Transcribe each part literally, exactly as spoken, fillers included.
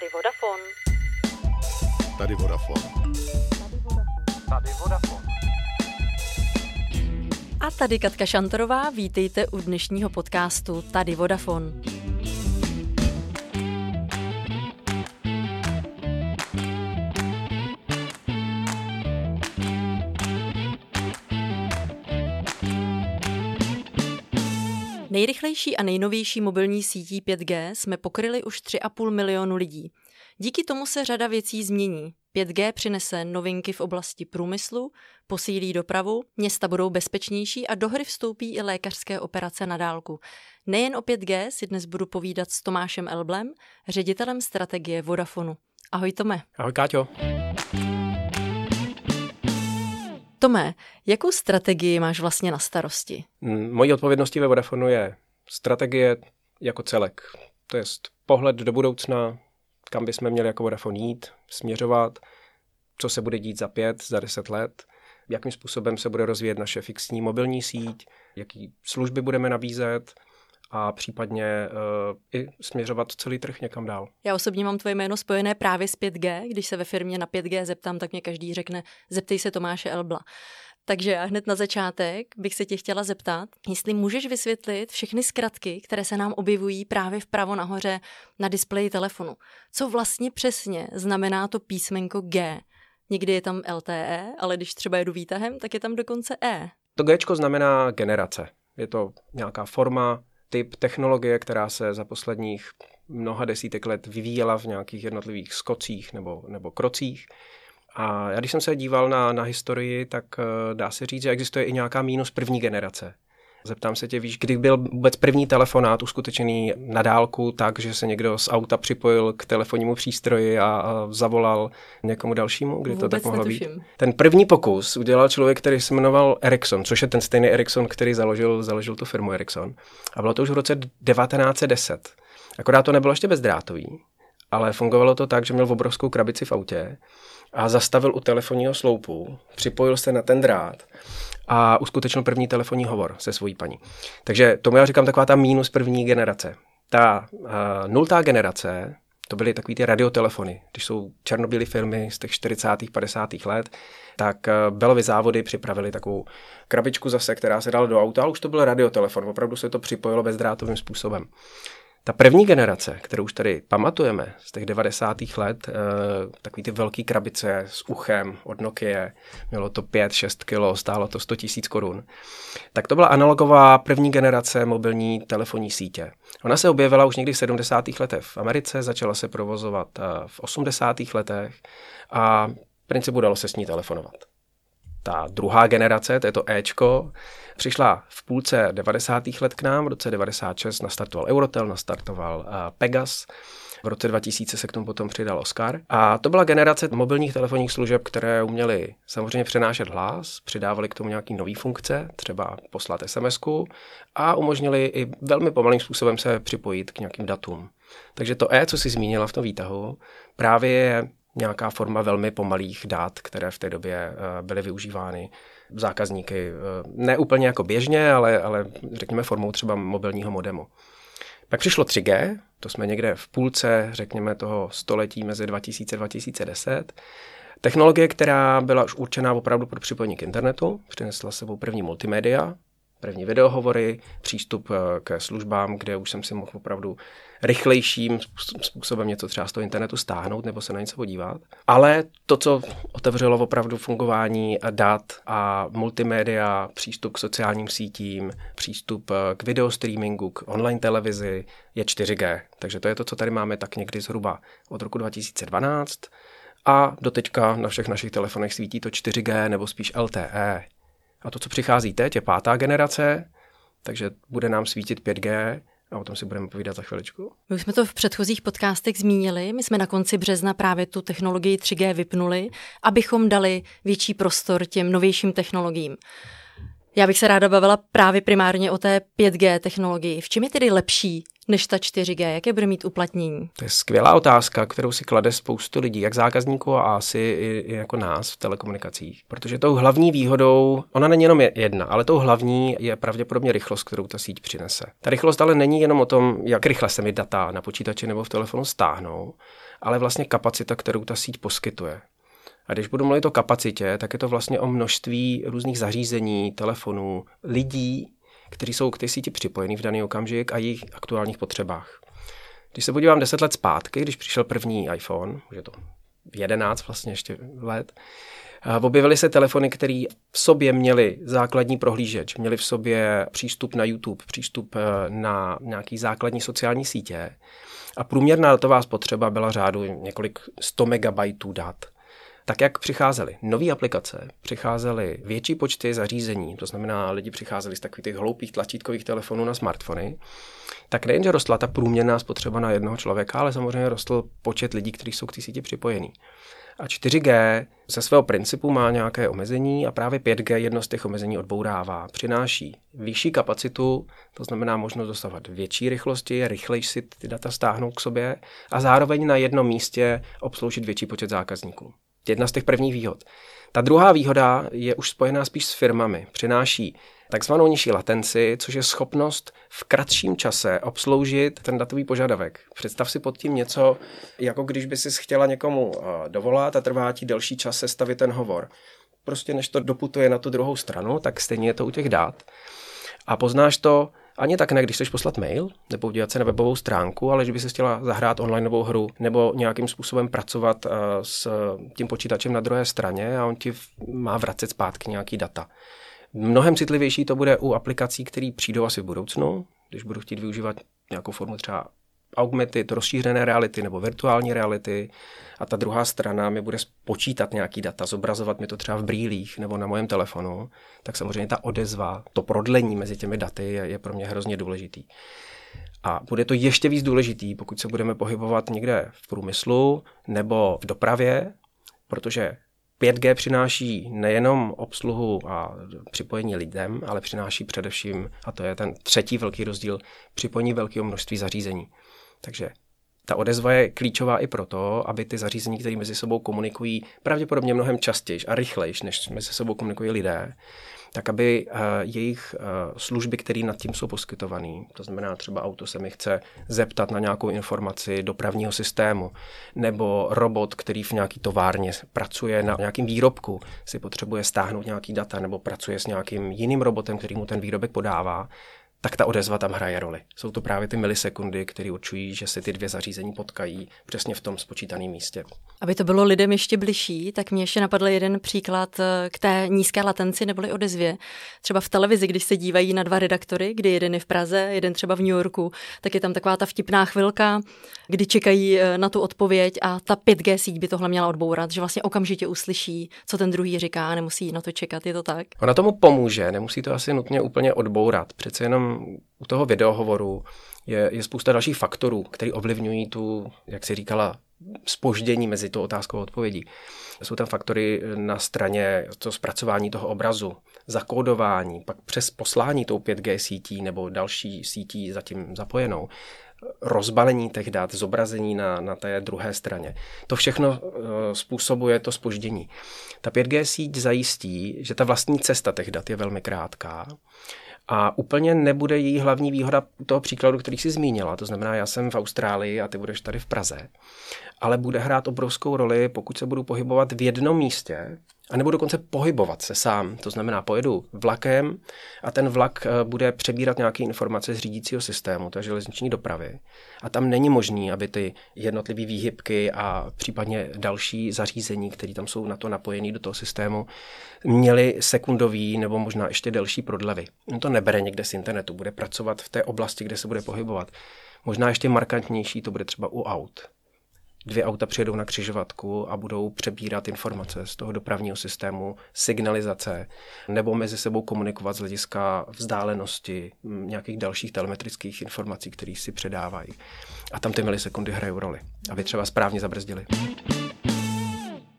Tady Vodafone. Tady Vodafone. Tady Vodafone. A tady Katka Šantrová, vítejte u dnešního podcastu Tady Vodafone. Nejrychlejší a nejnovější mobilní sítí pět G jsme pokryli už tři a půl milionu lidí. Díky tomu se řada věcí změní. pět G přinese novinky v oblasti průmyslu, posílí dopravu, města budou bezpečnější a do hry vstoupí i lékařské operace na dálku. Nejen o pět G si dnes budu povídat s Tomášem Elblem, ředitelem strategie Vodafonu. Ahoj Tome. Ahoj Káťo. Tome, jakou strategii máš vlastně na starosti? Mojí odpovědností ve Vodafonu je strategie jako celek. To je pohled do budoucna, kam bychom měli jako Vodafone jít, směřovat, co se bude dít za pět, za deset let, jakým způsobem se bude rozvíjet naše fixní mobilní síť, jaký služby budeme nabízet a případně uh, i směřovat celý trh někam dál. Já osobně mám tvoje jméno spojené právě s pět G. Když se ve firmě na pět G zeptám, tak mě každý řekne, zeptej se Tomáše Elbla. Takže já hned na začátek bych se tě chtěla zeptat, jestli můžeš vysvětlit všechny zkratky, které se nám objevují právě vpravo nahoře na displeji telefonu. Co vlastně přesně znamená to písmenko G? Někdy je tam el té é, ale když třeba jedu výtahem, tak je tam dokonce E. To Gčko znamená generace. Je to nějaká forma, typ technologie, která se za posledních mnoha desítek let vyvíjela v nějakých jednotlivých skocích nebo, nebo krocích. A já když jsem se díval na, na historii, tak dá se říct, že existuje i nějaká mínus první generace. Zeptám se tě, víš, kdy byl vůbec první telefonát uskutečený na dálku tak, že se někdo z auta připojil k telefonnímu přístroji a, a zavolal někomu dalšímu? Kdy to tak mohlo být? Ten první pokus udělal člověk, který se jmenoval Ericsson, což je ten stejný Ericsson, který založil, založil tu firmu Ericsson. A bylo to už v roce devatenáct set deset. Akorát to nebylo ještě bezdrátový, ale fungovalo to tak, že měl obrovskou krabici v autě a zastavil u telefonního sloupu, připojil se na ten drát a uskutečnil první telefonní hovor se svojí paní. Takže tomu já říkám taková ta mínus první generace. Ta uh, nultá generace, to byly takový ty radiotelefony. Když jsou černobílé firmy z těch čtyřicátých, padesátých let, tak uh, Bellovy závody připravili takovou krabičku zase, která se dala do auta, ale už to byl radiotelefon. Opravdu se to připojilo bezdrátovým způsobem. Ta první generace, kterou už tady pamatujeme z těch devadesátých let, eh, takový ty velký krabice s uchem od Nokia, mělo to pět šest kilo, stálo to sto tisíc korun, tak to byla analogová první generace mobilní telefonní sítě. Ona se objevila už někdy v sedmdesátých letech v Americe, začala se provozovat v osmdesátých letech a v principu dalo se s ní telefonovat. Ta druhá generace, to je to Ečko, přišla v půlce devadesátých let k nám, v roce devadesát šest nastartoval Eurotel, nastartoval Pegas, v roce dva tisíce se k tomu potom přidal Oscar. A to byla generace mobilních telefonních služeb, které uměly samozřejmě přenášet hlas, přidávali k tomu nějaký nový funkce, třeba poslat SMSku a umožnili i velmi pomalým způsobem se připojit k nějakým datům. Takže to E, co jsi zmínila v tom výtahu, právě je nějaká forma velmi pomalých dat, které v té době byly využívány zákazníky, ne úplně jako běžně, ale, ale řekněme formou třeba mobilního modemu. Pak přišlo tři G, to jsme někde v půlce, řekněme toho století mezi dva tisíce a dva tisíce deset. Technologie, která byla už určená opravdu pro připojení k internetu, přinesla s sebou první multimédia, první videohovory, přístup ke službám, kde už jsem si mohl opravdu rychlejším způsobem něco třeba z toho internetu stáhnout nebo se na něco podívat. Ale to, co otevřelo opravdu fungování dat a multimédia, přístup k sociálním sítím, přístup k videostreamingu, k online televizi, je čtyři G. Takže to je to, co tady máme tak někdy zhruba od roku dva tisíce dvanáct. A doteďka na všech našich telefonech svítí to čtyři G nebo spíš el té é. A to, co přichází teď, je pátá generace, takže bude nám svítit pět G a o tom si budeme povídat za chviličku. My jsme to v předchozích podcastech zmínili, my jsme na konci března právě tu technologii tři G vypnuli, abychom dali větší prostor těm novějším technologiím. Já bych se ráda bavila právě primárně o té pět G technologii. V čem je tedy lepší než ta čtyři G? Jaké bude mít uplatnění? To je skvělá otázka, kterou si klade spoustu lidí, jak zákazníků a asi i jako nás v telekomunikacích. Protože tou hlavní výhodou, ona není jenom jedna, ale tou hlavní je pravděpodobně rychlost, kterou ta síť přinese. Ta rychlost ale není jenom o tom, jak rychle se mi data na počítači nebo v telefonu stáhnou, ale vlastně kapacita, kterou ta síť poskytuje. A když budu mluvit o kapacitě, tak je to vlastně o množství různých zařízení, telefonů, lidí, kteří jsou k té síti připojení v daný okamžik a jejich aktuálních potřebách. Když se podívám deset let zpátky, když přišel první iPhone, je to jedenáct vlastně ještě let, objevily se telefony, které v sobě měly základní prohlížeč, měly v sobě přístup na YouTube, přístup na nějaký základní sociální sítě a průměrná datová spotřeba byla řádu několik sto megabajtů dat. Tak jak přicházely nové aplikace, přicházely větší počty zařízení, to znamená lidi přicházeli z takových těch hloupých tlačítkových telefonů na smartfony, tak nejenže rostla ta průměrná spotřeba na jednoho člověka, ale samozřejmě rostl počet lidí, kteří jsou k té síti připojení. A čtyři G ze svého principu má nějaké omezení a právě pět G jedno z těch omezení odbourává. Přináší vyšší kapacitu, to znamená možnost dostávat větší rychlosti, rychleji si ty data stáhnout k sobě a zároveň na jednom místě obsloužit větší počet zákazníků. Jedna z těch prvních výhod. Ta druhá výhoda je už spojená spíš s firmami. Přináší takzvanou nižší latenci, což je schopnost v kratším čase obsloužit ten datový požadavek. Představ si pod tím něco, jako když by si chtěla někomu dovolat a trvá ti delší čas sestavit ten hovor. Prostě než to doputuje na tu druhou stranu, tak stejně je to u těch dat. A poznáš to ani tak ne, když chceš poslat mail nebo udělat se na webovou stránku, ale když by se chtěla zahrát online novou hru nebo nějakým způsobem pracovat s tím počítačem na druhé straně a on ti má vracet zpátky nějaký data. Mnohem citlivější to bude u aplikací, které přijdou asi v budoucnu, když budu chtít využívat nějakou formu třeba augmented, rozšířené reality nebo virtuální reality a ta druhá strana mi bude spočítat nějaký data, zobrazovat mi to třeba v brýlích nebo na mojem telefonu, tak samozřejmě ta odezva, to prodlení mezi těmi daty je, je pro mě hrozně důležitý. A bude to ještě víc důležitý, pokud se budeme pohybovat někde v průmyslu nebo v dopravě, protože pět G přináší nejenom obsluhu a připojení lidem, ale přináší především, a to je ten třetí velký rozdíl, připojení velkého množství zařízení. Takže ta odezva je klíčová i proto, aby ty zařízení, které mezi sebou komunikují pravděpodobně mnohem častěji a rychleji, než mezi sebou komunikují lidé, tak aby jejich služby, které nad tím jsou poskytované, to znamená třeba auto se mi chce zeptat na nějakou informaci dopravního systému, nebo robot, který v nějaký továrně pracuje na nějakým výrobku, si potřebuje stáhnout nějaký data nebo pracuje s nějakým jiným robotem, který mu ten výrobek podává, tak ta odezva tam hraje roli. Jsou to právě ty milisekundy, které určují, že se ty dvě zařízení potkají přesně v tom spočítaném místě. Aby to bylo lidem ještě bližší, tak mě ještě napadl jeden příklad k té nízké latenci neboli odezvě. Třeba v televizi, když se dívají na dva redaktory, kdy jeden je v Praze, jeden třeba v New Yorku, tak je tam taková ta vtipná chvilka, kdy čekají na tu odpověď a ta pět G síť by tohle měla odbourat, že vlastně okamžitě uslyší, co ten druhý říká, a nemusí na to čekat, je to tak? Ona tomu pomůže, nemusí to asi nutně úplně odbourat, přece jenom u toho videohovoru je, je spousta dalších faktorů, které ovlivňují tu, jak jsi říkala, zpoždění mezi tou otázkou a odpovědí. Jsou tam faktory na straně to zpracování toho obrazu, zakódování, pak přes poslání tou pět G sítí nebo další sítí zatím zapojenou, rozbalení těch dat, zobrazení na, na té druhé straně. To všechno způsobuje to zpoždění. Ta pět G síť zajistí, že ta vlastní cesta těch dat je velmi krátká, a úplně nebude její hlavní výhoda toho příkladu, který jsi zmínila. To znamená, já jsem v Austrálii a ty budeš tady v Praze. Ale bude hrát obrovskou roli, pokud se budu pohybovat v jednom místě a nebudu dokonce pohybovat se sám. To znamená, pojedu vlakem a ten vlak bude přebírat nějaké informace z řídícího systému, to je železniční dopravy. A tam není možné, aby ty jednotlivé výhybky a případně další zařízení, které tam jsou na to napojené do toho systému, měly sekundový nebo možná ještě delší prodlevy. On to nebere někde z internetu, bude pracovat v té oblasti, kde se bude pohybovat. Možná ještě markantnější to bude třeba u aut. Dvě auta přijedou na křižovatku a budou přebírat informace z toho dopravního systému, signalizace, nebo mezi sebou komunikovat z hlediska vzdálenosti, nějakých dalších telemetrických informací, které si předávají. A tam ty milisekundy hrajou roli, aby třeba správně zabrzdili.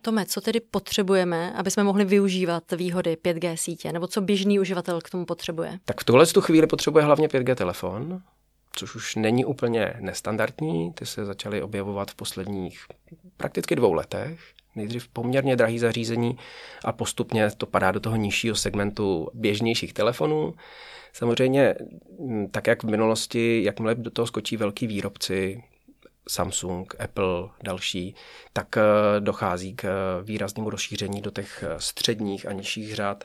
Tome, co tedy potřebujeme, aby jsme mohli využívat výhody pět G sítě, nebo co běžný uživatel k tomu potřebuje? Tak v tuhle chvíli potřebuje hlavně pět G telefon, což už není úplně nestandardní, ty se začaly objevovat v posledních prakticky dvou letech. Nejdřív poměrně drahý zařízení a postupně to padá do toho nižšího segmentu běžnějších telefonů. Samozřejmě, tak jak v minulosti, jakmile do toho skočí velký výrobci, Samsung, Apple, další, tak dochází k výraznému rozšíření do těch středních a nižších řad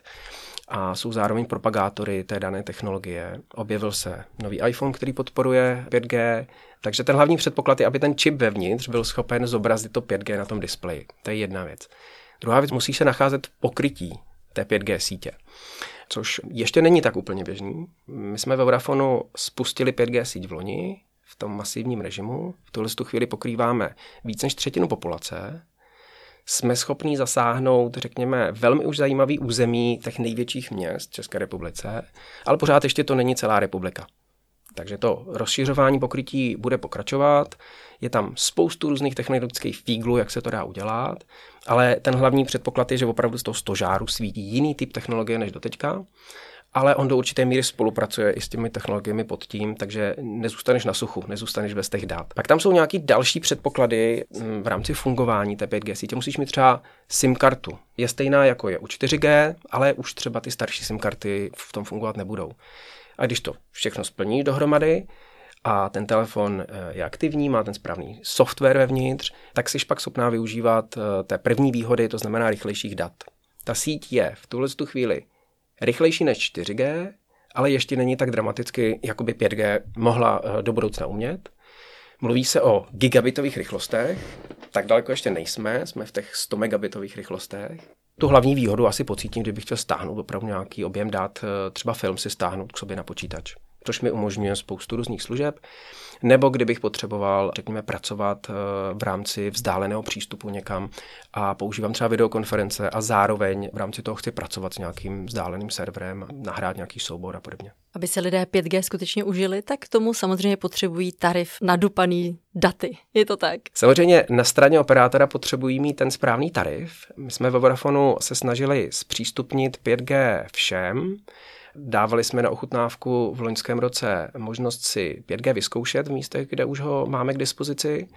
a jsou zároveň propagátory té dané technologie. Objevil se nový iPhone, který podporuje pět G, takže ten hlavní předpoklad je, aby ten čip vevnitř byl schopen zobrazit to pět G na tom displeji. To je jedna věc. Druhá věc, musí se nacházet v pokrytí té pět G sítě, což ještě není tak úplně běžný. My jsme ve Vodafonu spustili pět G síť v loni, v tom masivním režimu. V tuhle chvíli pokrýváme víc než třetinu populace. Jsme schopni zasáhnout, řekněme, velmi už zajímavý území těch největších měst České republice, ale pořád ještě to není celá republika. Takže to rozšiřování pokrytí bude pokračovat. Je tam spoustu různých technologických fíglů, jak se to dá udělat, ale ten hlavní předpoklad je, že opravdu z toho stožáru svítí jiný typ technologie než doteďka, ale on do určité míry spolupracuje i s těmi technologiemi pod tím, takže nezůstaneš na suchu, nezůstaneš bez těch dat. Pak tam jsou nějaký další předpoklady v rámci fungování té pět G sítě. Musíš mít třeba SIM kartu. Je stejná, jako je u čtyři G, ale už třeba ty starší SIM karty v tom fungovat nebudou. A když to všechno splníš dohromady a ten telefon je aktivní, má ten správný software vevnitř, tak jsi pak schopná využívat té první výhody, to znamená rychlejších dat. Ta síť je v tuhle tu chvíli rychlejší než čtyři G, ale ještě není tak dramaticky, jako by pět G mohla do budoucna umět. Mluví se o gigabitových rychlostech, tak daleko ještě nejsme, jsme v těch sto megabitových rychlostech. Tu hlavní výhodu asi pocítím, kdybych chtěl stáhnout opravdu nějaký objem dat, třeba film si stáhnout k sobě na počítač, což mi umožňuje spoustu různých služeb, nebo kdybych potřeboval, řekněme, pracovat v rámci vzdáleného přístupu někam a používám třeba videokonference a zároveň v rámci toho chci pracovat s nějakým vzdáleným serverem, nahrát nějaký soubor a podobně. Aby se lidé pět G skutečně užili, tak k tomu samozřejmě potřebují tarif nadupaný daty. Je to tak? Samozřejmě na straně operátora potřebují mít ten správný tarif. My jsme ve Vodafonu se snažili zpřístupnit pět G všem. Dávali jsme na ochutnávku v loňském roce možnost si pět G vyzkoušet v místech, kde už ho máme k dispozici.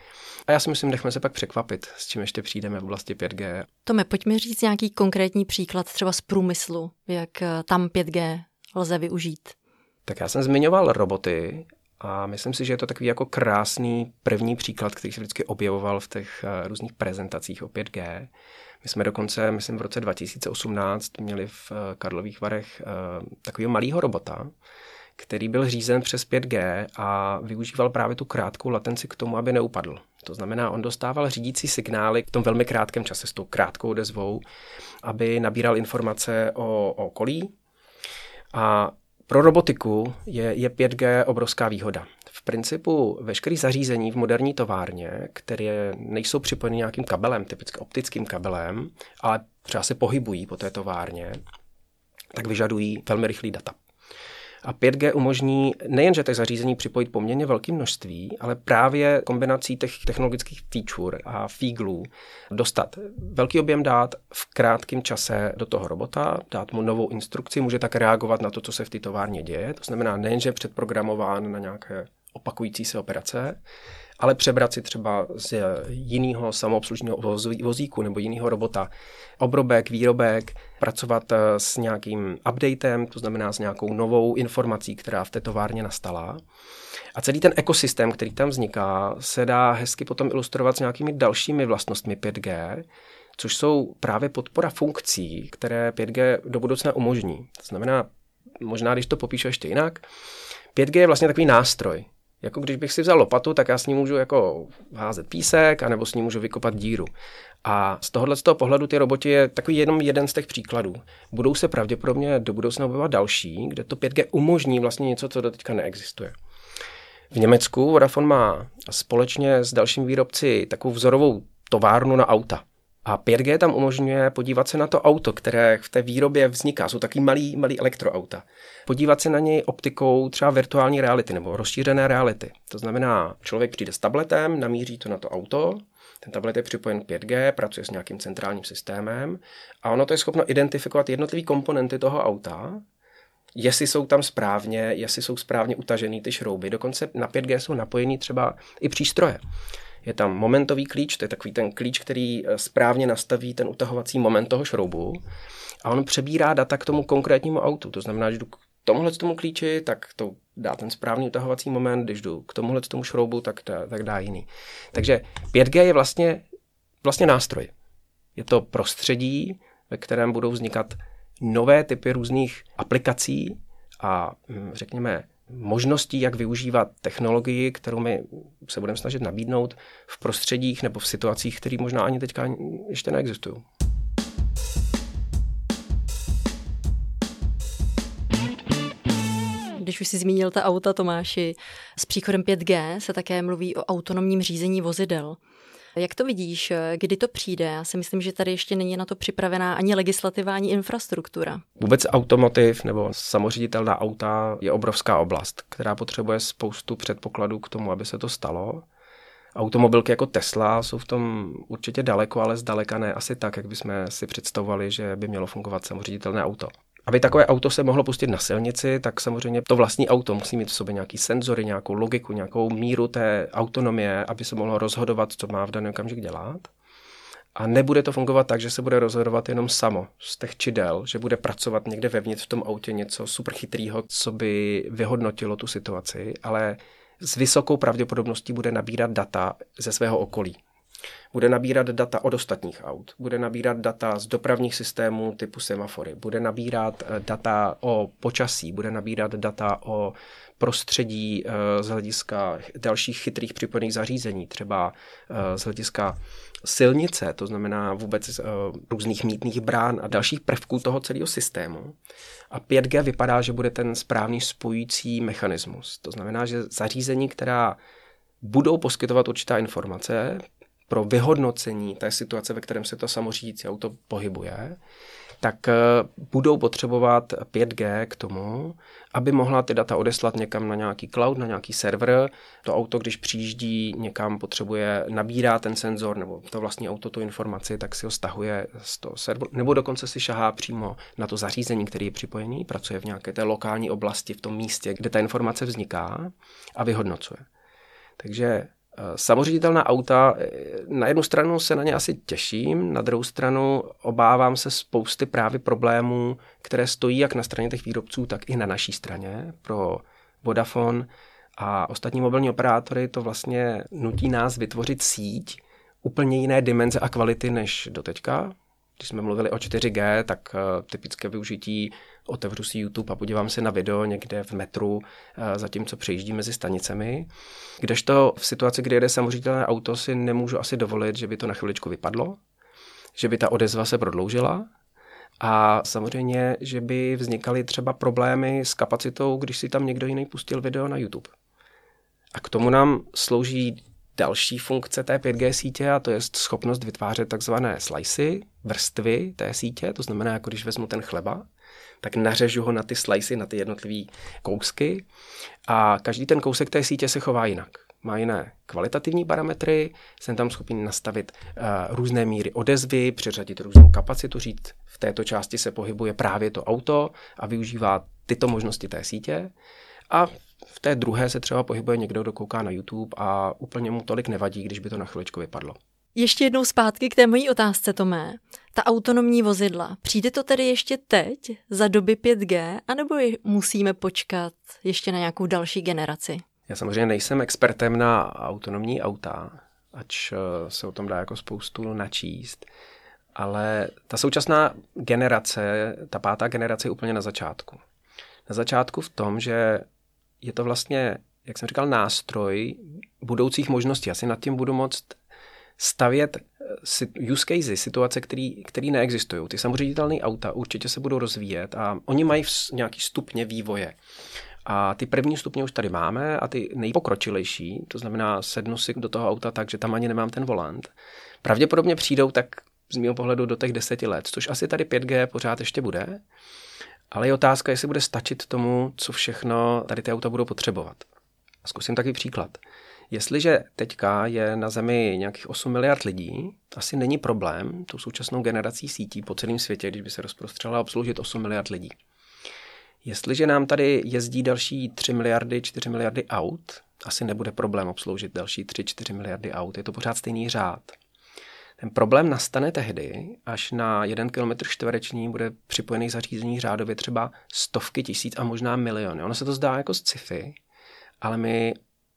A já si myslím, nechme se pak překvapit, s čím ještě přijdeme v oblasti pět G. Tome, pojďme říct nějaký konkrétní příklad třeba z průmyslu, jak tam pět G lze využít. Tak já jsem zmiňoval roboty a myslím si, že je to takový jako krásný první příklad, který se vždycky objevoval v těch různých prezentacích o pět G. My jsme dokonce, myslím, v roce dva tisíce osmnáct měli v Karlových Varech takového malého robota, který byl řízen přes pět G a využíval právě tu krátkou latenci k tomu, aby neupadl. To znamená, on dostával řídící signály v tom velmi krátkém čase s tou krátkou odezvou, aby nabíral informace o okolí. A pro robotiku je, je pět G obrovská výhoda. V principu veškeré zařízení v moderní továrně, které nejsou připojeny nějakým kabelem, typicky optickým kabelem, ale třeba se pohybují po té továrně, tak vyžadují velmi rychlý data. A pět G umožní nejenže těch zařízení připojit poměrně velké množství, ale právě kombinací těch technologických feature a fíglů dostat velký objem dát v krátkém čase do toho robota, dát mu novou instrukci, může tak reagovat na to, co se v té továrně děje. To znamená nejenže předprogramován na nějaké opakující se operace, ale přebrat si třeba z jiného samoobslužného vozíku nebo jiného robota obrobek, výrobek, pracovat s nějakým updatem, to znamená s nějakou novou informací, která v té továrně nastala. A celý ten ekosystém, který tam vzniká, se dá hezky potom ilustrovat s nějakými dalšími vlastnostmi pět G, což jsou právě podpora funkcí, které pět G do budoucna umožní. To znamená, možná když to popíšu ještě jinak, pět G je vlastně takový nástroj. Jako když bych si vzal lopatu, tak já s ní můžu jako házet písek, anebo s ní můžu vykopat díru. A z tohohle z toho pohledu ty roboti je takový jenom jeden z těch příkladů. Budou se pravděpodobně do budoucna objevovat další, kde to pět G umožní vlastně něco, co do teďka neexistuje. V Německu Vodafone má společně s dalšími výrobci takovou vzorovou továrnu na auta. A pět G tam umožňuje podívat se na to auto, které v té výrobě vzniká. Jsou taky malý, malý elektroauta. Podívat se na něj optikou třeba virtuální reality nebo rozšířené reality. To znamená, člověk přijde s tabletem, namíří to na to auto, ten tablet je připojen pět G, pracuje s nějakým centrálním systémem a ono to je schopno identifikovat jednotlivé komponenty toho auta, jestli jsou tam správně, jestli jsou správně utažený ty šrouby. Dokonce na pět G jsou napojený třeba i přístroje. Je tam momentový klíč, to je takový ten klíč, který správně nastaví ten utahovací moment toho šroubu a on přebírá data k tomu konkrétnímu autu. To znamená, že jdu k tomuhle tomu klíči, tak tou dá ten správný utahovací moment, když jdu k tomuhle tomu šroubu, tak, tak dá jiný. Takže pět G je vlastně, vlastně nástroj. Je to prostředí, ve kterém budou vznikat nové typy různých aplikací a řekněme možností, jak využívat technologii, kterou my se budeme snažit nabídnout v prostředích nebo v situacích, které možná ani teďka ještě neexistují. Když už jsi zmínil ta auta, Tomáši, s příchodem pět G se také mluví o autonomním řízení vozidel. Jak to vidíš, kdy to přijde? Já si myslím, že tady ještě není na to připravená ani legislativa, ani infrastruktura. Vůbec automotiv nebo samoředitelná auta je obrovská oblast, která potřebuje spoustu předpokladů k tomu, aby se to stalo. Automobilky jako Tesla jsou v tom určitě daleko, ale zdaleka ne asi tak, jak bychom si představovali, že by mělo fungovat samoředitelné auto. Aby takové auto se mohlo pustit na silnici, tak samozřejmě to vlastní auto musí mít v sobě nějaký senzory, nějakou logiku, nějakou míru té autonomie, aby se mohlo rozhodovat, co má v daném okamžik dělat. A nebude to fungovat tak, že se bude rozhodovat jenom samo z těch čidel, že bude pracovat někde vevnitř v tom autě něco super chytrýho, co by vyhodnotilo tu situaci, ale s vysokou pravděpodobností bude nabírat data ze svého okolí. Bude nabírat data od ostatních aut, bude nabírat data z dopravních systémů typu semafory, bude nabírat data o počasí, bude nabírat data o prostředí z hlediska dalších chytrých připojených zařízení, třeba z hlediska silnice, to znamená vůbec různých mýtných brán a dalších prvků toho celého systému. A pět G vypadá, že bude ten správný spojující mechanismus. To znamená, že zařízení, která budou poskytovat určitá informace pro vyhodnocení té situace, ve kterém se to samořídící auto pohybuje, tak budou potřebovat pět G k tomu, aby mohla ty data odeslat někam na nějaký cloud, na nějaký server. To auto, když přijíždí někam, potřebuje, nabírá ten senzor, nebo to vlastní auto tu informaci, tak si ho stahuje z toho serveru, nebo dokonce si šahá přímo na to zařízení, který je připojený, pracuje v nějaké té lokální oblasti, v tom místě, kde ta informace vzniká a vyhodnocuje. Takže samoříditelná auta, na jednu stranu se na ně asi těším, na druhou stranu obávám se spousty právě problémů, které stojí jak na straně těch výrobců, tak i na naší straně. Pro Vodafone a ostatní mobilní operátory to vlastně nutí nás vytvořit síť úplně jiné dimenze a kvality než doteďka. Když jsme mluvili o čtyři G, tak typické využití otevřu si YouTube a podívám se na video někde v metru, zatímco přejíždím mezi stanicemi. Kdežto v situaci, kdy jede samoříditelné auto, si nemůžu asi dovolit, že by to na chviličku vypadlo, že by ta odezva se prodloužila a samozřejmě, že by vznikaly třeba problémy s kapacitou, když si tam někdo jiný pustil video na YouTube. A k tomu nám slouží další funkce té pět G sítě, a to je schopnost vytvářet takzvané slicy, vrstvy té sítě, to znamená, jako když vezmu ten chleba, tak nařežu ho na ty slicy, na ty jednotlivé kousky a každý ten kousek té sítě se chová jinak. Má jiné kvalitativní parametry, jsem tam schopný nastavit uh, různé míry odezvy, přiřadit různou kapacitu, říct, v této části se pohybuje právě to auto a využívá tyto možnosti té sítě. A v té druhé se třeba pohybuje někdo, kdo kouká na YouTube a úplně mu tolik nevadí, když by to na chviličku vypadlo. Ještě jednou zpátky k té mojí otázce, Tomé. Ta autonomní vozidla, přijde to tedy ještě teď, za doby pět G, anebo musíme počkat ještě na nějakou další generaci? Já samozřejmě nejsem expertem na autonomní auta, ač se o tom dá jako spoustu načíst, ale ta současná generace, ta pátá generace je úplně na začátku. Na začátku v tom, že je to vlastně, jak jsem říkal, nástroj budoucích možností. Já si nad tím budu moct stavět use cases, situace, které neexistují. Ty samoředitelné auta určitě se budou rozvíjet a oni mají nějaký stupně vývoje. A ty první stupně už tady máme a ty nejpokročilejší, to znamená sednu si do toho auta tak, že tam ani nemám ten volant, pravděpodobně přijdou tak z mého pohledu do těch deseti let, což asi tady pět G pořád ještě bude. Ale je otázka, jestli bude stačit tomu, co všechno tady ty auta budou potřebovat. Zkusím takový příklad. Jestliže teďka je na Zemi nějakých osm miliard lidí, asi není problém tou současnou generací sítí po celém světě, když by se rozprostřela, obsloužit osm miliard lidí. Jestliže nám tady jezdí další tři miliardy, čtyři miliardy aut, asi nebude problém obsloužit další tři, čtyři miliardy aut. Je to pořád stejný řád. Ten problém nastane tehdy, až na jeden kilometr čtvereční bude připojený zařízení řádově třeba stovky tisíc a možná miliony. Ono se to zdá jako sci-fi, ale my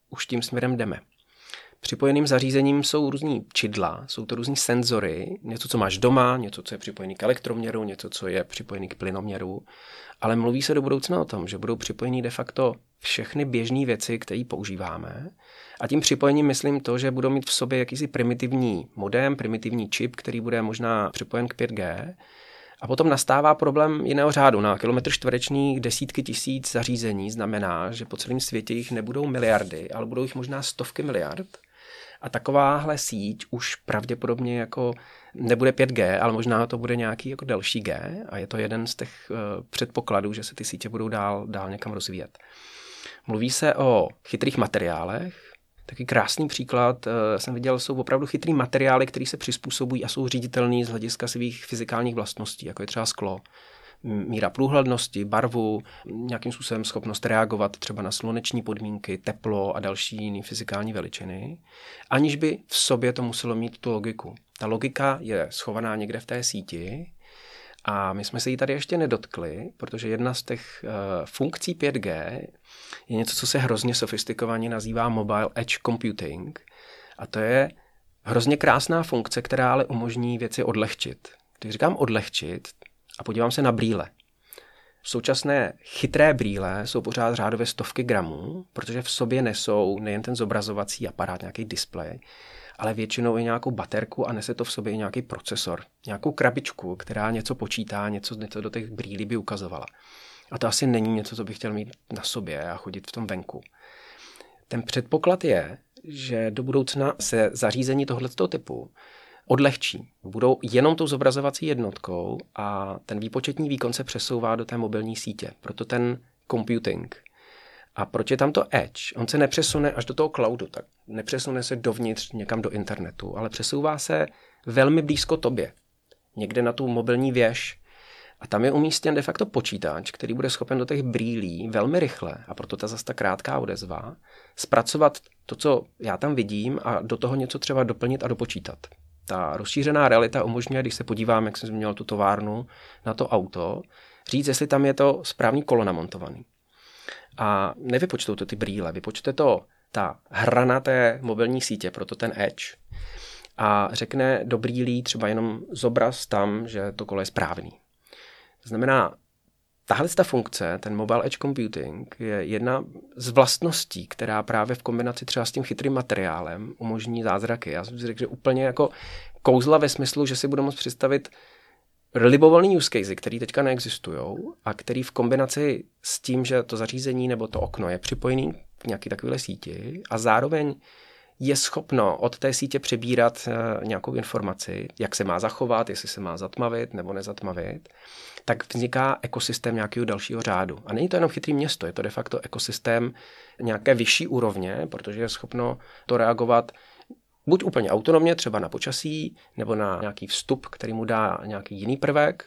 už tím směrem jdeme. Připojeným zařízením jsou různý čidla, jsou to různý senzory, něco, co máš doma, něco, co je připojený k elektroměru, něco, co je připojený k plynoměru, ale mluví se do budoucna o tom, že budou připojeny de facto všechny běžné věci, které používáme, a tím připojením myslím to, že budou mít v sobě jakýsi primitivní modem, primitivní čip, který bude možná připojen k pět gé, a potom nastává problém jiného řádu. Na kilometr čtvereční desítky tisíc zařízení znamená, že po celém světě jich nebudou miliardy, ale budou jich možná stovky miliard. A takováhle síť už pravděpodobně jako nebude pět gé, ale možná to bude nějaký jako další G, a je to jeden z těch uh, předpokladů, že se ty sítě budou dál, dál někam rozvíjet. Mluví se o chytrých materiálech. Taky krásný příklad uh, jsem viděl, jsou opravdu chytrý materiály, které se přizpůsobují a jsou říditelný z hlediska svých fyzikálních vlastností, jako je třeba sklo. Míra průhlednosti, barvu, nějakým způsobem schopnost reagovat třeba na sluneční podmínky, teplo a další jiné fyzikální veličiny, aniž by v sobě to muselo mít tu logiku. Ta logika je schovaná někde v té síti a my jsme se jí tady ještě nedotkli, protože jedna z těch uh, funkcí pět gé je něco, co se hrozně sofistikovaně nazývá mobile edge computing, a to je hrozně krásná funkce, která ale umožní věci odlehčit. Když říkám odlehčit, a podívám se na brýle. Současné chytré brýle jsou pořád řádově stovky gramů, protože v sobě nesou nejen ten zobrazovací aparát, nějaký displej, ale většinou i nějakou baterku a nese to v sobě i nějaký procesor. Nějakou krabičku, která něco počítá, něco, něco do těch brýlí by ukazovala. A to asi není něco, co bych chtěl mít na sobě a chodit v tom venku. Ten předpoklad je, že do budoucna se zařízení tohoto typu odlehčí. Budou jenom tou zobrazovací jednotkou a ten výpočetní výkon se přesouvá do té mobilní sítě. Proto ten computing. A proč je tam to edge? On se nepřesune až do toho cloudu, tak nepřesune se dovnitř někam do internetu, ale přesouvá se velmi blízko tobě. Někde na tu mobilní věž. A tam je umístěn de facto počítač, který bude schopen do těch brýlí velmi rychle, a proto ta zase ta krátká odezva, zpracovat to, co já tam vidím, a do toho něco třeba doplnit a dopočítat. Ta rozšířená realita umožňuje, když se podívám, jak jsem zmínil tu továrnu, na to auto, říct, jestli tam je to správný kolo namontovaný. A nevypočtou to ty brýle, vypočte to ta hrana té mobilní sítě, proto ten edge, a řekne do brýlí třeba jenom zobraz tam, že to kolo je správný. To znamená, tahle ta funkce, ten mobile edge computing, je jedna z vlastností, která právě v kombinaci třeba s tím chytrým materiálem umožní zázraky. Já jsem si řekl, že úplně jako kouzla ve smyslu, že si budu moct představit libovolný use case, který teďka neexistujou a který v kombinaci s tím, že to zařízení nebo to okno je připojený k nějaké takové síti a zároveň je schopno od té sítě přebírat nějakou informaci, jak se má zachovat, jestli se má zatmavit nebo nezatmavit, tak vzniká ekosystém nějakého dalšího řádu. A není to jenom chytrý město, je to de facto ekosystém nějaké vyšší úrovně, protože je schopno to reagovat buď úplně autonomně, třeba na počasí, nebo na nějaký vstup, který mu dá nějaký jiný prvek,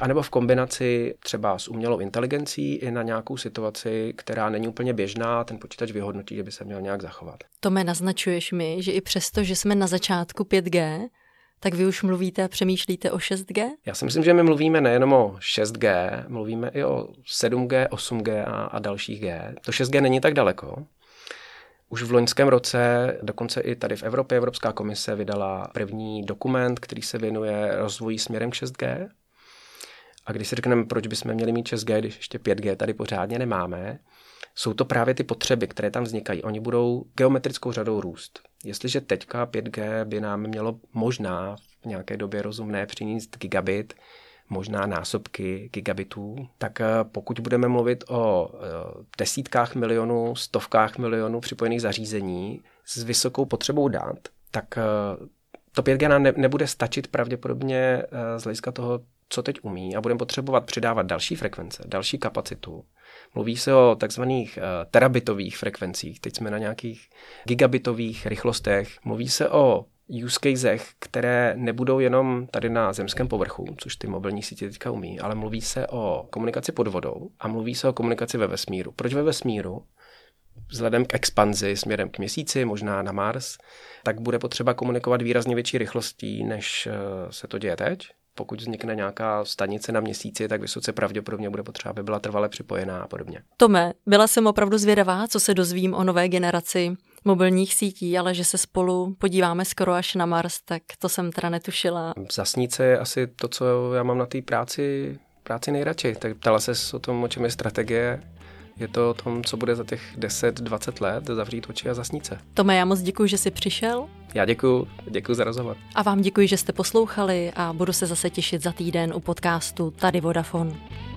anebo v kombinaci třeba s umělou inteligencí i na nějakou situaci, která není úplně běžná, ten počítač vyhodnotí, že by se měl nějak zachovat. Tome, naznačuješ mi, že i přesto, že jsme na začátku pět gé, tak vy už mluvíte a přemýšlíte o šest gé? Já si myslím, že my mluvíme nejenom o šest gé, mluvíme i o sedm gé, osm gé a, a dalších G. To šest gé není tak daleko. Už v loňském roce, dokonce i tady v Evropě, Evropská komise vydala první dokument, který se věnuje rozvoji směrem k šest gé. A když si řekneme, proč bychom měli mít šest gé, když ještě pět gé tady pořádně nemáme, jsou to právě ty potřeby, které tam vznikají. Oni budou geometrickou řadou růst. Jestliže teďka pět gé by nám mělo možná v nějaké době rozumné přinést gigabit, možná násobky gigabitů, tak pokud budeme mluvit o desítkách milionů, stovkách milionů připojených zařízení s vysokou potřebou dat, tak to pět gé nám nebude stačit pravděpodobně z hlediska toho, co teď umí, a budeme potřebovat přidávat další frekvence, další kapacitu. Mluví se o takzvaných terabitových frekvencích, teď jsme na nějakých gigabitových rychlostech. Mluví se o use casech, které nebudou jenom tady na zemském povrchu, což ty mobilní sítě teďka umí, ale mluví se o komunikaci pod vodou a mluví se o komunikaci ve vesmíru. Proč ve vesmíru? vzhledem k expanzi směrem k měsíci, možná na Mars, tak bude potřeba komunikovat výrazně větší rychlostí, než se to děje teď. Pokud vznikne nějaká stanice na měsíci, tak vysoce pravděpodobně bude potřeba, aby byla trvale připojená a podobně. Tome, byla jsem opravdu zvědavá, co se dozvím o nové generaci mobilních sítí, ale že se spolu podíváme skoro až na Mars, tak to jsem teda netušila. Zasnice je asi to, co já mám na té práci, práci nejradši. Tak ptala ses o tom, o čem je strategie. Je to o tom, co bude za těch deset dvacet let, zavřít oči a zasnít se. Tome, já moc děkuji, že jsi přišel. Já děkuji, děkuji za rozhovor. A vám děkuji, že jste poslouchali a budu se zase těšit za týden u podcastu Tady Vodafone.